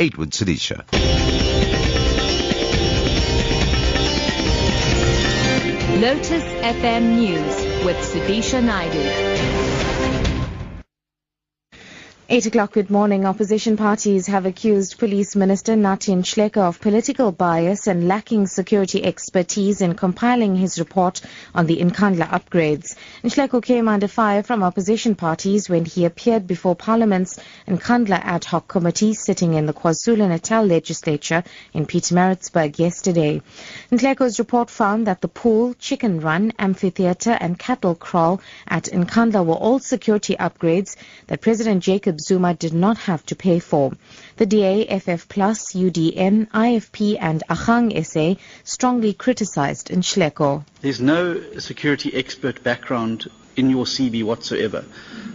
8 with Sudisha. Lotus FM News with Sudisha Naidu. 8 o'clock, good morning. Opposition parties have accused Police Minister Nathi Nhleko of political bias and lacking security expertise in compiling his report on the Nkandla upgrades. Nhleko came under fire from opposition parties when he appeared before Parliament's Nkandla ad hoc committee sitting in the KwaZulu-Natal legislature in Pietermaritzburg yesterday. Nhleko's report found that the pool, chicken run, amphitheatre and cattle kraal at Nkandla were all security upgrades that President Jacob Zuma did not have to pay for. The DAFF Plus, UDM, IFP and Ahang SA strongly criticised Nhleko. There's no security expert background in your CV whatsoever.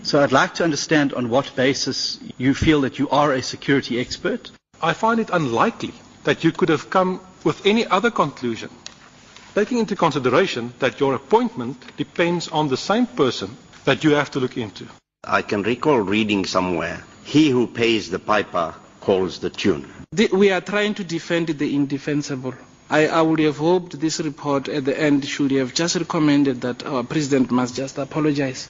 So I'd like to understand on what basis you feel that you are a security expert. I find it unlikely that you could have come with any other conclusion, taking into consideration that your appointment depends on the same person that you have to look into. I can recall reading somewhere, he who pays the piper calls the tune. We are trying to defend the indefensible. I would have hoped this report at the end should have just recommended that our president must just apologize.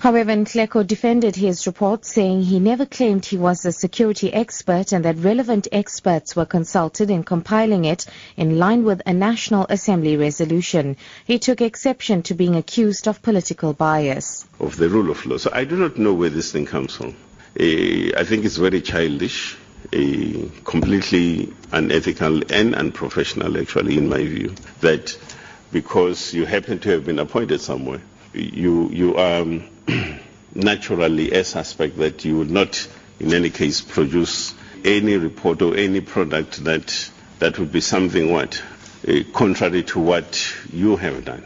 However, Nhleko defended his report, saying he never claimed he was a security expert and that relevant experts were consulted in compiling it in line with a National Assembly resolution. He took exception to being accused of political bias. Of the rule of law. So I do not know where this thing comes from. I think it's very childish. Completely unethical and unprofessional, actually, in my view, that because you happen to have been appointed somewhere, you are naturally a suspect that you would not, in any case, produce any report or any product that would be something contrary to what you have done.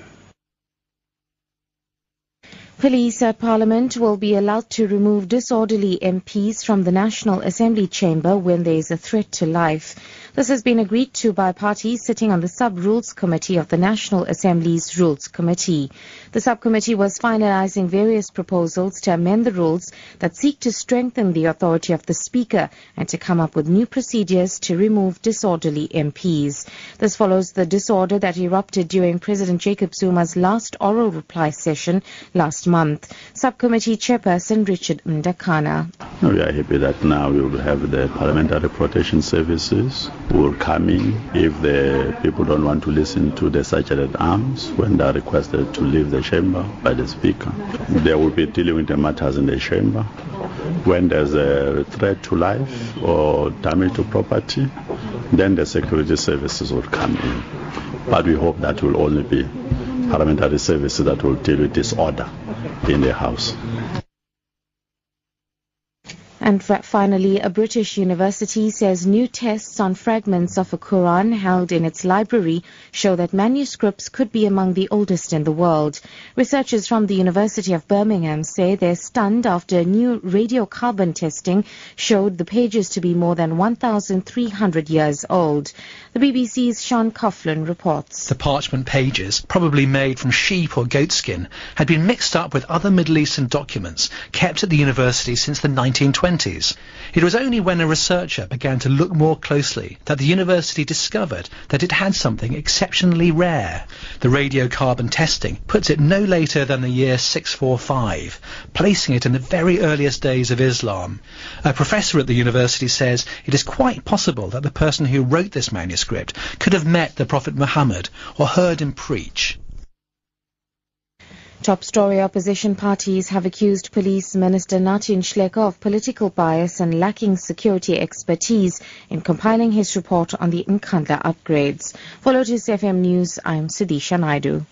Police at Parliament will be allowed to remove disorderly MPs from the National Assembly chamber when there is a threat to life. This has been agreed to by parties sitting on the Sub-Rules Committee of the National Assembly's Rules Committee. The subcommittee was finalising various proposals to amend the rules that seek to strengthen the authority of the Speaker and to come up with new procedures to remove disorderly MPs. This follows the disorder that erupted during President Jacob Zuma's last oral reply session last month. Subcommittee Chairperson Richard Ndakana. We are happy that now we will have the Parliamentary Protection Services will come in if the people don't want to listen to the sergeant at arms when they are requested to leave the chamber by the Speaker. They will be dealing with the matters in the chamber. When there's a threat to life or damage to property, then the security services will come in. But we hope that will only be parliamentary services that will deal with disorder in the House. And finally, a British university says new tests on fragments of a Quran held in its library show that manuscripts could be among the oldest in the world. Researchers from the University of Birmingham say they're stunned after a new radiocarbon testing showed the pages to be more than 1,300 years old. The BBC's Sean Coughlin reports. The parchment pages, probably made from sheep or goat skin, had been mixed up with other Middle Eastern documents kept at the university since the 1920s. It was only when a researcher began to look more closely that the university discovered that it had something exceptionally rare. The radiocarbon testing puts it no later than the year 645, placing it in the very earliest days of Islam. A professor at the university says it is quite possible that the person who wrote this manuscript could have met the Prophet Muhammad or heard him preach. Top story, opposition parties have accused Police Minister Nathi Nhleko of political bias and lacking security expertise in compiling his report on the Nkandla upgrades. For Lotus FM News, I'm Sudisha Naidu.